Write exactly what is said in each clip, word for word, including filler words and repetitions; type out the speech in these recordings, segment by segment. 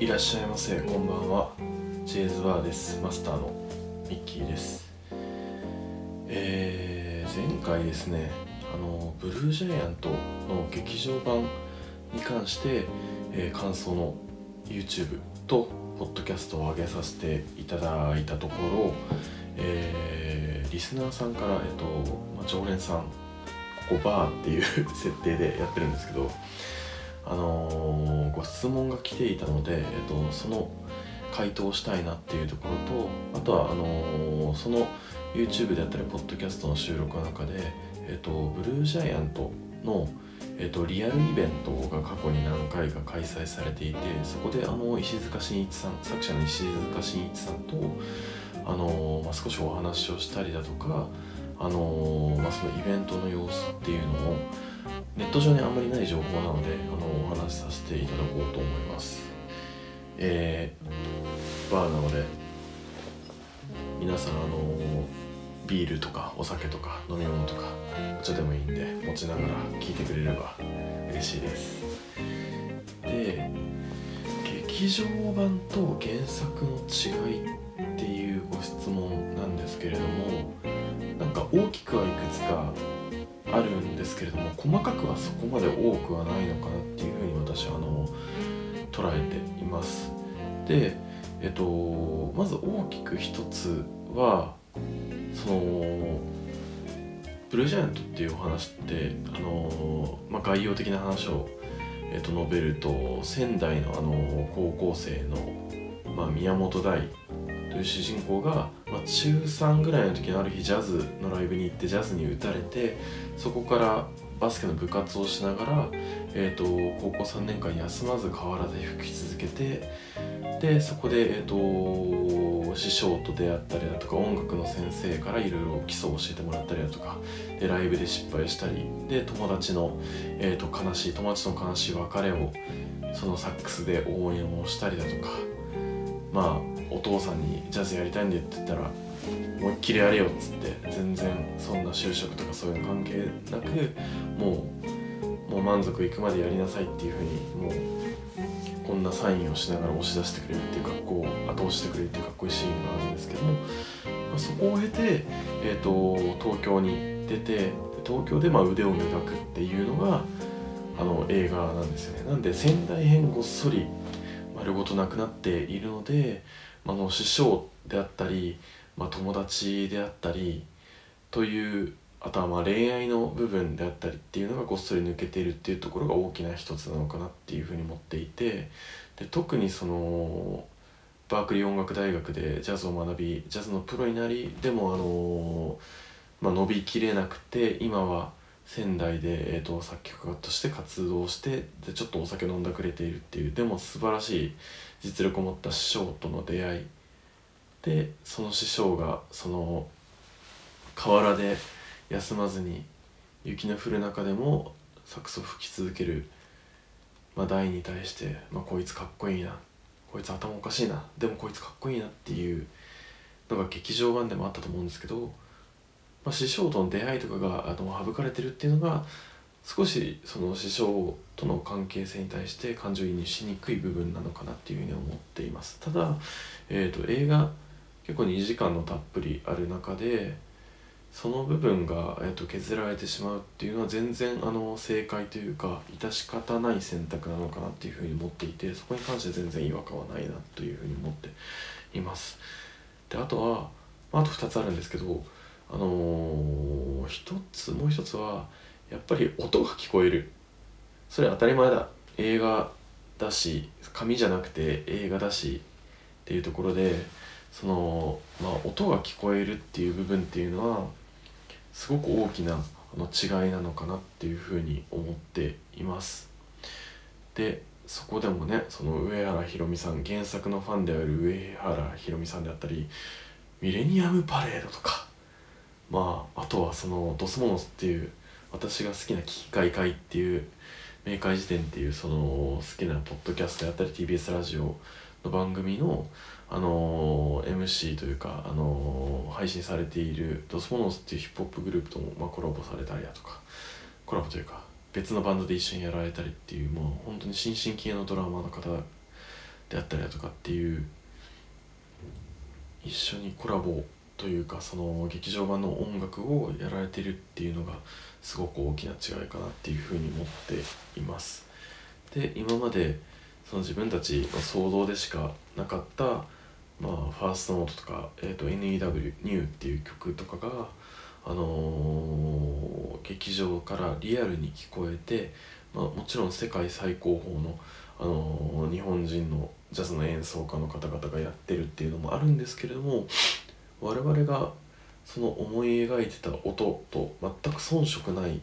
いらっしゃいませ、こんばんは。ジェイズバーです。マスターのミッキーです。えー、前回ですね、あの、ブルージャイアントの劇場版に関して、えー、感想の YouTube とポッドキャストを上げさせていただいたところ、えー、リスナーさんから、えっと、まあ、常連さん、ここバーっていう設定でやってるんですけど、あのー、ご質問が来ていたので、えっと、その回答をしたいなっていうところと、あとはあのー、その YouTube であったりポッドキャストの収録の中で、えっと、ブルージャイアントの、えっと、リアルイベントが過去に何回か開催されていて、そこであの石塚真一さん、作者の石塚真一さんと、あのーまあ、少しお話をしたりだとか、あのーまあ、そのイベントの様子っていうのをネット上にあんまりない情報なので、あのお話しさせていただこうと思います。えー、バーなので皆さん、あのビールとかお酒とか飲み物とかお茶でもいいんで持ちながら聞いてくれれば嬉しいです。で、劇場版と原作の違いっていうご質問なんですけれども、なんか大きくはいくつかあるんですけれども、細かくはそこまで多くはないのかなっていうふうに私はあの捉えています。で、えっと、まず大きく一つは、そのブルージャイアントっていうお話って、あのまあ、概要的な話を、えっと、述べると、仙台の、あの高校生の、まあ、宮本大という主人公が、まあ、ちゅうさんぐらいの時のある日、ジャズのライブに行ってジャズに打たれて、そこからバスケの部活をしながら、えー、と高校さんねんかん休まず変わらず吹き続けて、でそこで、えー、と師匠と出会ったりだとか、音楽の先生からいろいろ基礎を教えてもらったりだとかで、ライブで失敗したりで、友達の、えー、と悲しい友達の悲しい別れをそのサックスで応援をしたりだとか、まあお父さんにジャズやりたいんでって言ったら、思いっきりやれよっつって、全然そんな就職とかそういうの関係なく、もう、もう満足いくまでやりなさいっていうふうに、もうこんなサインをしながら押し出してくれるっていう格好を、後押してくれるっていうかっこいいシーンがあるんですけども、まあ、そこを経て、えー、と東京に出て、東京でまあ腕を磨くっていうのがあの映画なんですよね。なんで仙台編ごっそり丸ごとなくなっているので、あの師匠であったり、まあ、友達であったりという、あとはまあ恋愛の部分であったりっていうのがごっそり抜けているっていうところが大きな一つなのかなっていうふうに思っていて、で特にそのバークリー音楽大学でジャズを学び、ジャズのプロになり、でもあの、まあ、伸びきれなくて、今は仙台で、えー、と作曲家として活動して、でちょっとお酒飲んだくれているっていう、でも素晴らしい実力を持った師匠との出会いで、その師匠がその河原で休まずに雪の降る中でもサックスを吹き続ける、まあ、大に対して、まあ、こいつかっこいいな、こいつ頭おかしいな、でもこいつかっこいいなっていうのが劇場版でもあったと思うんですけど、まあ、師匠との出会いとかがあの省かれてるっていうのが、少しその師匠との関係性に対して感情移入しにくい部分なのかなっていうふうに思っています。ただ、えーと、映画結構にじかんのたっぷりある中で、その部分が、えーと、削られてしまうっていうのは、全然あの正解というか致し方ない選択なのかなっていうふうに思っていて、そこに関して全然違和感はないなというふうに思っています。であとは、あとふたつあるんですけど、あのー、一つもう一つはやっぱり音が聞こえる。それ当たり前だ、映画だし、紙じゃなくて映画だしっていうところで、その、まあ、音が聞こえるっていう部分っていうのはすごく大きなあの違いなのかなっていうふうに思っています。でそこでもね、その上原ひろみさん、原作のファンである上原ひろみさんであったり、ミレニアムパレードとか、まあ、あとはそのドスモノスっていう、私が好きなキキカイカイっていう、明快辞典っていうその好きなポッドキャストであったり ティービーエス ラジオの番組の、あのー、エムシー というか、あのー、配信されているドスモノスっていうヒップホップグループとも、まあ、コラボされたりだとか、コラボというか別のバンドで一緒にやられたりっていう、もう本当に新進気鋭のドラマーの方であったりだとかっていう、一緒にコラボというかその劇場版の音楽をやられてるっていうのがすごく大きな違いかなっていうふうに思っています。で、今までその自分たちの想像でしかなかった、まあ、ファーストノートとか、えーと、エヌイーダブリュー ニューっていう曲とかが、あのー、劇場からリアルに聞こえて、まあ、もちろん世界最高峰の、あのー、日本人のジャズの演奏家の方々がやってるっていうのもあるんですけれども、我々がその思い描いてた音と全く遜色ない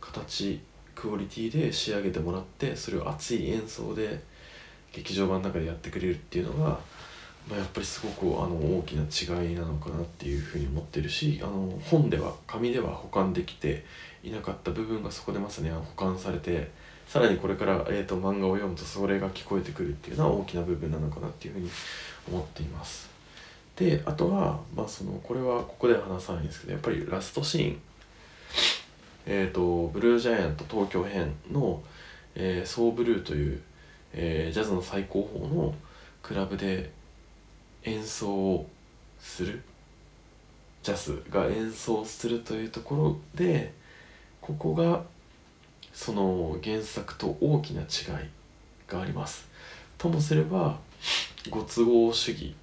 形クオリティで仕上げてもらって、それを熱い演奏で劇場版の中でやってくれるっていうのが、まあ、やっぱりすごくあの大きな違いなのかなっていうふうに思ってるし、あの本では紙では保管できていなかった部分がそこでまさに保管されて、さらにこれから、えーと、漫画を読むとそれが聞こえてくるっていうのは大きな部分なのかなっていうふうに思っています。で、あとは、まあ、そのこれはここでは話さないんですけど、やっぱりラストシーン、えーと、ブルージャイアント東京編の、えー、ソーブルーという、えー、ジャズの最高峰のクラブで演奏をする、ジャズが演奏するというところで、ここがその原作と大きな違いがあります。ともすればご都合主義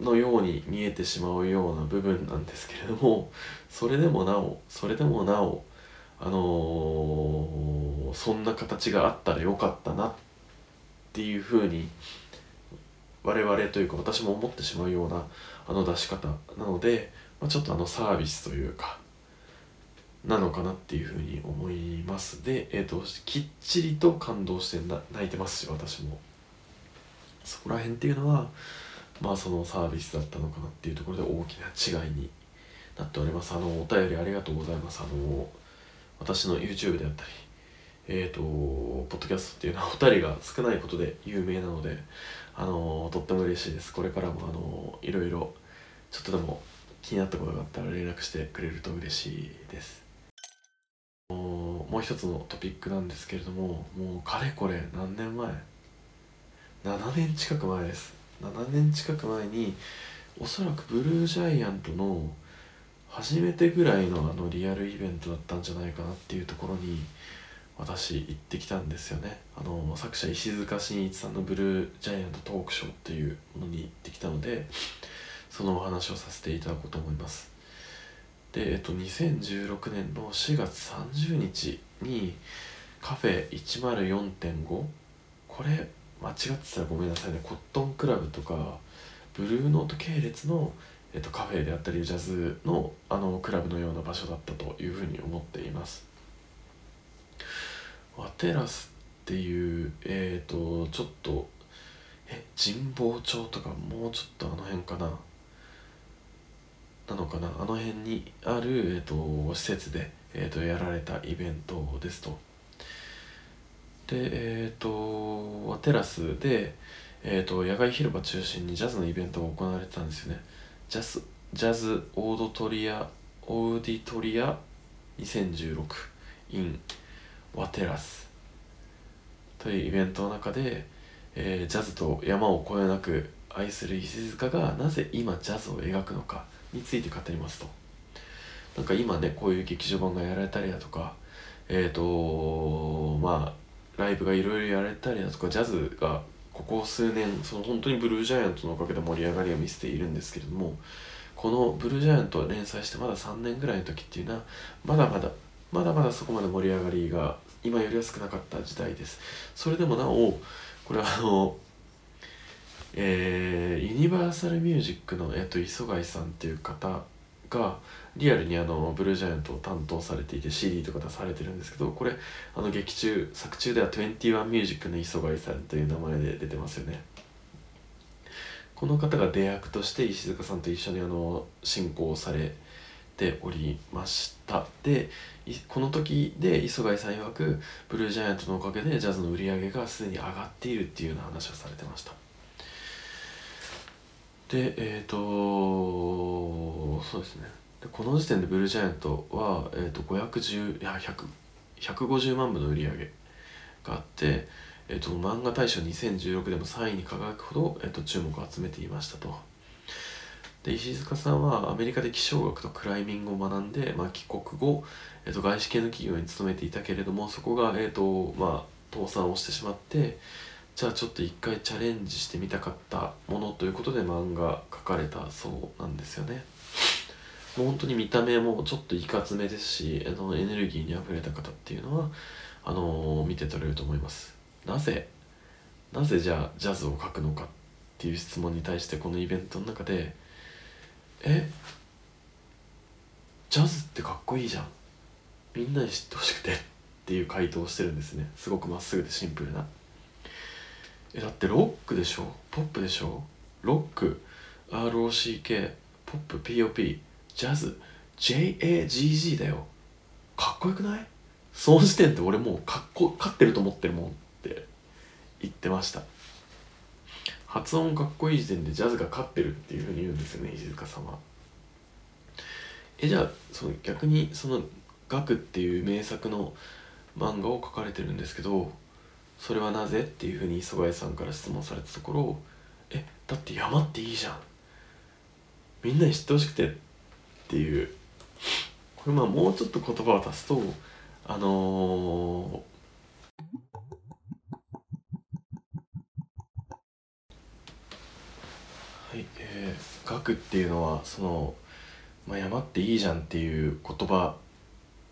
のように見えてしまうような部分なんですけれども、それでもなおそれでもなおあのー、そんな形があったらよかったなっていうふうに我々というか私も思ってしまうようなあの出し方なので、まあ、ちょっとあのサービスというかなのかなっていうふうに思います。で、えーと、きっちりと感動して泣いてますし、私もそこら辺っていうのはまあそのサービスだったのかなっていうところで大きな違いになっております。あのお便りありがとうございます。あの私の YouTube であったり、えーと、ポッドキャストっていうのはお便りが少ないことで有名なので、あのとっても嬉しいです。これからもあのいろいろちょっとでも気になったことがあったら連絡してくれると嬉しいです。もう一つのトピックなんですけれども、もうかれこれ何年前?ななねん近く前です。ななねん近く前に、おそらくブルージャイアントの初めてぐらいのあのリアルイベントだったんじゃないかなっていうところに私行ってきたんですよね。あの作者石塚真一さんのブルージャイアントトークショーっていうものに行ってきたので、そのお話をさせていただこうと思います。で、えっと、にせんじゅうろくねんのしがつさんじゅうにちにカフェ いちまるよんてんご、 これ間違ってたらごめんなさいね、コットンクラブとかブルーノート系列の、えっと、カフェであったりジャズのあのクラブのような場所だったというふうに思っています。ワテラスっていう、えっと、ちょっとえ神保町とかもうちょっとあの辺かななのかなあの辺にある、えー、と施設で、えー、とやられたイベントですと。で、えっ、ー、とワテラスで、えー、と野外広場中心にジャズのイベントが行われてたんですよね。ジャズジャズオードトリアオーディトリアにせんじゅうろく in ワテラスというイベントの中で、えー、ジャズと山を越えなく愛する石塚がなぜ今ジャズを描くのかについて語りますと。なんか今ね、こういう劇場版がやられたりだとか、えっとまあライブがいろいろやられたりだとか、ジャズがここ数年その本当にブルージャイアントのおかげで盛り上がりを見せているんですけれども、このブルージャイアントを連載してまださんねんぐらいの時っていうのはまだまだまだまだそこまで盛り上がりが今よりは少なかった時代です。それでもなおこれはあのえー、ユニバーサルミュージックの、えー、と磯貝さんっていう方がリアルにあのブルージャイアントを担当されていて シーディー とか出されてるんですけど、これあの劇中作中ではにじゅういちミュージックの磯貝さんという名前で出てますよね。この方が出役として石塚さんと一緒にあの進行されておりました。で、この時で磯貝さん曰くブルージャイアントのおかげでジャズの売り上げがすでに上がっているっていうような話をされてました。で、えーとそうですね、でこの時点でブルージャイアントは、えー、とごひゃくじゅういやひゃく ひゃくごじゅうまんぶの売り上げがあって、えっと、漫画大賞にせんじゅうろくでもさんいに輝くほど、えっと、注目を集めていましたと。で、石塚さんはアメリカで気象学とクライミングを学んで、まあ、帰国後、えっと、外資系の企業に勤めていたけれども、そこが、えっとまあ、倒産をしてしまって、じゃあちょっと一回チャレンジしてみたかったものということで漫画描かれたそうなんですよね。もう本当に見た目もちょっといかつめですし、あのエネルギーにあふれた方っていうのはあのー、見て取れると思います。なぜなぜじゃあジャズを描くのかっていう質問に対して、このイベントの中でえジャズってかっこいいじゃん、みんなに知ってほしくてっていう回答をしてるんですね。すごくまっすぐでシンプルな。えだってロックでしょ、ポップでしょ、ロック ロック ポップ ポップ ジャズ ジャズ だよ、かっこよくない？その時点で俺もうかっこ勝ってると思ってるもんって言ってました。発音かっこいい時点でジャズが勝ってるっていうふうに言うんですよね、石塚さんは。えじゃあその逆にそのガクっていう名作の漫画を描かれてるんですけど、それはなぜっていうふうに磯貝さんから質問されたところ、えだって山っていいじゃん、みんなに知ってほしくてっていう、これまあもうちょっと言葉を足すと、あのー、はいえー、ガクっていうのはその、まあ、山っていいじゃんっていう言葉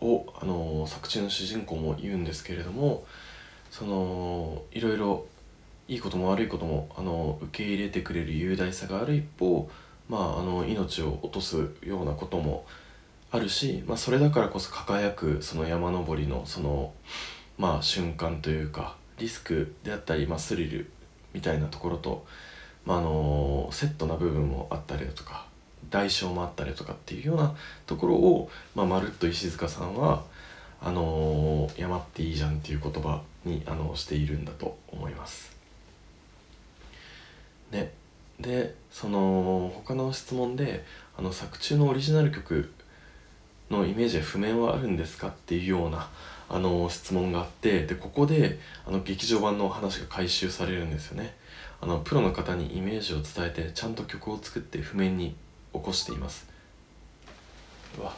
を、あのー、作中の主人公も言うんですけれども、そのいろいろいいことも悪いこともあの受け入れてくれる雄大さがある一方、まあ、あの命を落とすようなこともあるし、まあ、それだからこそ輝くその山登りのその、まあ、瞬間というか、リスクであったり、まあ、スリルみたいなところと、まあ、あのセットな部分もあったりだとか、代償もあったりとかっていうようなところを、まあ、まるっと石塚さんはあのー、山っていいじゃんっていう言葉にあのしているんだと思います。ね、でその他の質問であの作中のオリジナル曲のイメージや譜面はあるんですかっていうようなあの質問があって、でここであの劇場版の話が回収されるんですよね。あのプロの方にイメージを伝えてちゃんと曲を作って譜面に起こしています。うわ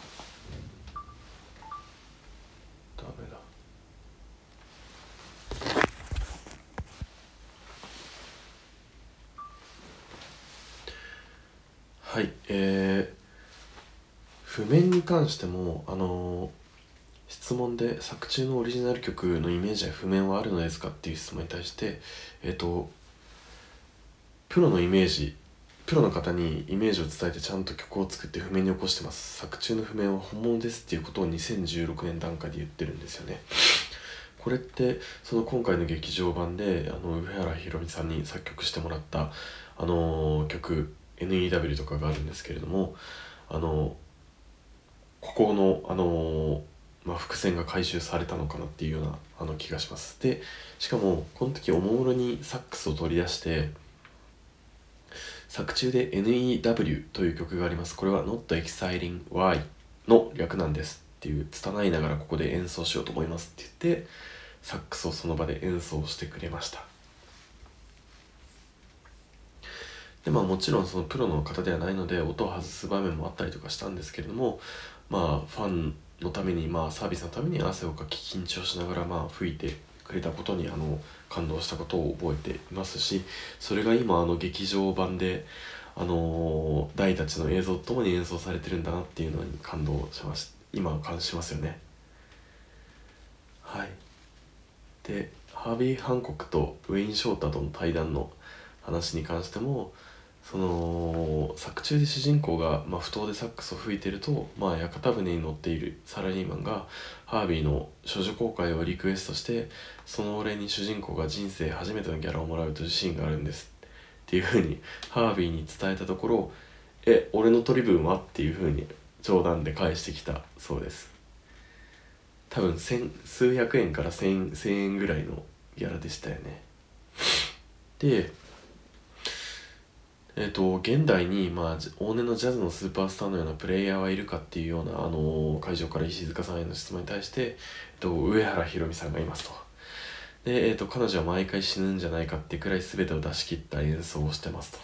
ダメだ。はい、えー、譜面に関しても、あのー、質問で作中のオリジナル曲のイメージや譜面はあるのですかっていう質問に対して、えーと、プロのイメージ、プロの方にイメージを伝えてちゃんと曲を作って譜面に起こしてます。作中の譜面は本物ですっていうことをにせんじゅうろくねん段階で言ってるんですよね。これってその今回の劇場版であの上原ひろみさんに作曲してもらったあのー、曲エヌイーダブリュー とかがあるんですけれども、あのここの、あの、まあ、伏線が回収されたのかなっていうようなあの気がします。でしかもこの時おもむろにサックスを取り出して、作中で エヌイーダブリュー という曲があります。これは Not Exciting Why の略なんですっていう、拙いながらここで演奏しようと思いますって言ってサックスをその場で演奏してくれました。でまあ、もちろんそのプロの方ではないので音を外す場面もあったりとかしたんですけれども、まあ、ファンのために、まあ、サービスのために汗をかき緊張しながら、まあ、吹いてくれたことにあの感動したことを覚えていますし、それが今あの劇場版で、あのー、大たちの映像とともに演奏されてるんだなっていうのに感動しまし今感じますよね。はい、でハービー・ハンコックとウェイン・ショーターとの対談の話に関しても、その作中で主人公が、まあ、不当でサックスを吹いてると、まあ、屋形船に乗っているサラリーマンがハービーの処女公開をリクエストして、そのお礼に主人公が人生初めてのギャラをもらうというシーンがあるんですっていうふうにハービーに伝えたところ、え俺の取り分はっていうふうに冗談で返してきたそうです。多分千数百円から千円ぐらいのギャラでしたよね。でえーと、現代に、まあ、往年のジャズのスーパースターのようなプレイヤーはいるかっていうような、あのー、会場から石塚さんへの質問に対して、えーと、上原ひろみさんがいますと。で、えーと、彼女は毎回死ぬんじゃないかってくらい全てを出し切った演奏をしてますと。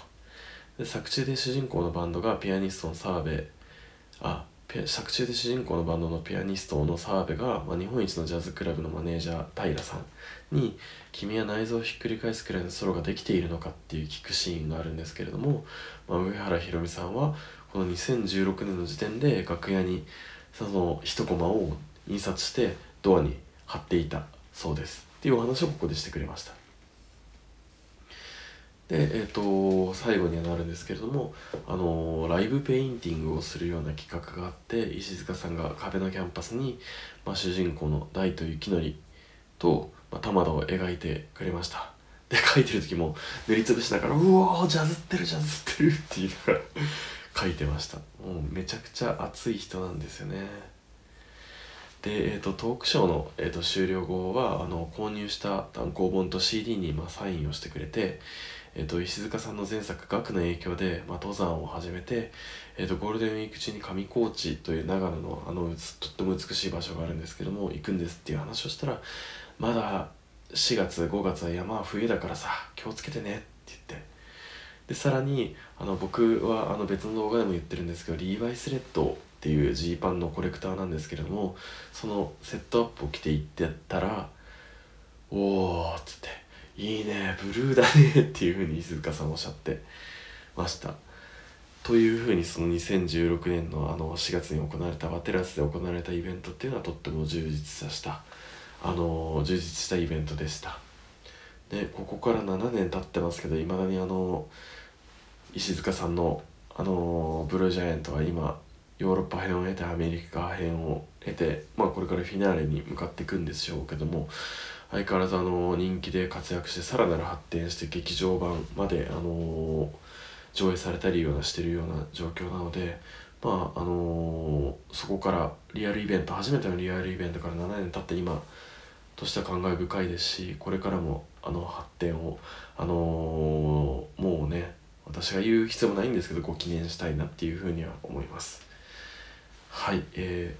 で、作中で主人公のバンドがピアニストの澤部、あ、作中で主人公のバンドのピアニストの澤部が、まあ、日本一のジャズクラブのマネージャー平さんに君は内臓をひっくり返すくらいのソロができているのかっていう聞くシーンがあるんですけれども、まあ、上原ひろみさんはこのにせんじゅうろくねんの時点で楽屋にその一コマを印刷してドアに貼っていたそうですっていうお話をここでしてくれました。で、えー、と最後にはなるんですけれども、あのー、ライブペインティングをするような企画があって、石塚さんが壁のキャンパスに、まあ、主人公の大と雪典と、まあ、玉田を描いてくれました。で、描いてる時も塗りつぶしながら「うおージャズってるジャズってる」って言いながら描いてました。もうめちゃくちゃ熱い人なんですよね。で、えー、とトークショーの、えー、と終了後はあの購入した単行本と シーディー に、まあ、サインをしてくれて、えー、と石塚さんの前作「ガク」の影響で、まあ、登山を始めて、えー、とゴールデンウィーク中に上高地という長野のあのとっても美しい場所があるんですけども行くんですっていう話をしたら「まだしがつごがつは山は冬だからさ気をつけてね」って言って、でさらにあの僕はあの別の動画でも言ってるんですけどリーバイスレッドっていうジーパンのコレクターなんですけれども、そのセットアップを着て行ってたら「おー」っつって。いいねブルーだねっていうふうに石塚さんおっしゃってました。というふうにそのにせんじゅうろくねんのあのしがつに行われたワテラスで行われたイベントっていうのはとっても充実したあの充実したイベントでした。でここからななねん経ってますけど、いまだにあの石塚さんのあのブルージャイアントは今ヨーロッパ編を経てアメリカ編を経て、まあ、これからフィナーレに向かっていくんでしょうけども、相変わらずあの人気で活躍してさらなる発展して劇場版まであの上映されたりようなしてるような状況なので、まああのそこからリアルイベント初めてのリアルイベントからななねん経って今としては感慨深いですし、これからもあの発展をあのもうね私が言う必要もないんですけどご記念したいなっていうふうには思います。はい、え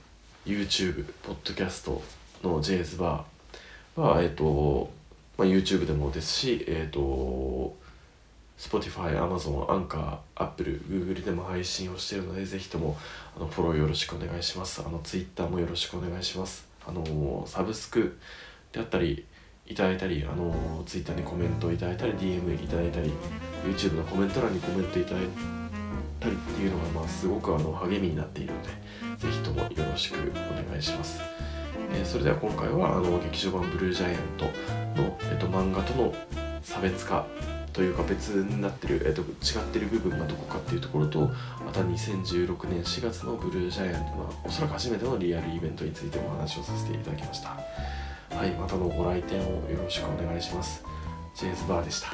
ー、YouTube、ポッドキャストの ジェイズ バーは、えーとまあ、YouTube でもですし、えーと、Spotify、Amazon、Anchor、Apple、Google でも配信をしているので、ぜひともあのフォローよろしくお願いします。あの Twitter もよろしくお願いします。あのサブスクであったり、いただいたり、あの Twitter にコメントいただいたり、ディーエム いただいたり、YouTube のコメント欄にコメントいただいたりっていうのが、まあ、すごくあの励みになっているので。ぜひともよろしくお願いします。えー、それでは今回はあの劇場版ブルージャイアントの、えー、と漫画との差別化というか別になってる、えー、と違ってる部分がどこかっていうところと、またにせんじゅうろくねんしがつのブルージャイアントのおそらく初めてのリアルイベントについてお話をさせていただきました。はい、またのご来店をよろしくお願いします。ジェイズバーでした。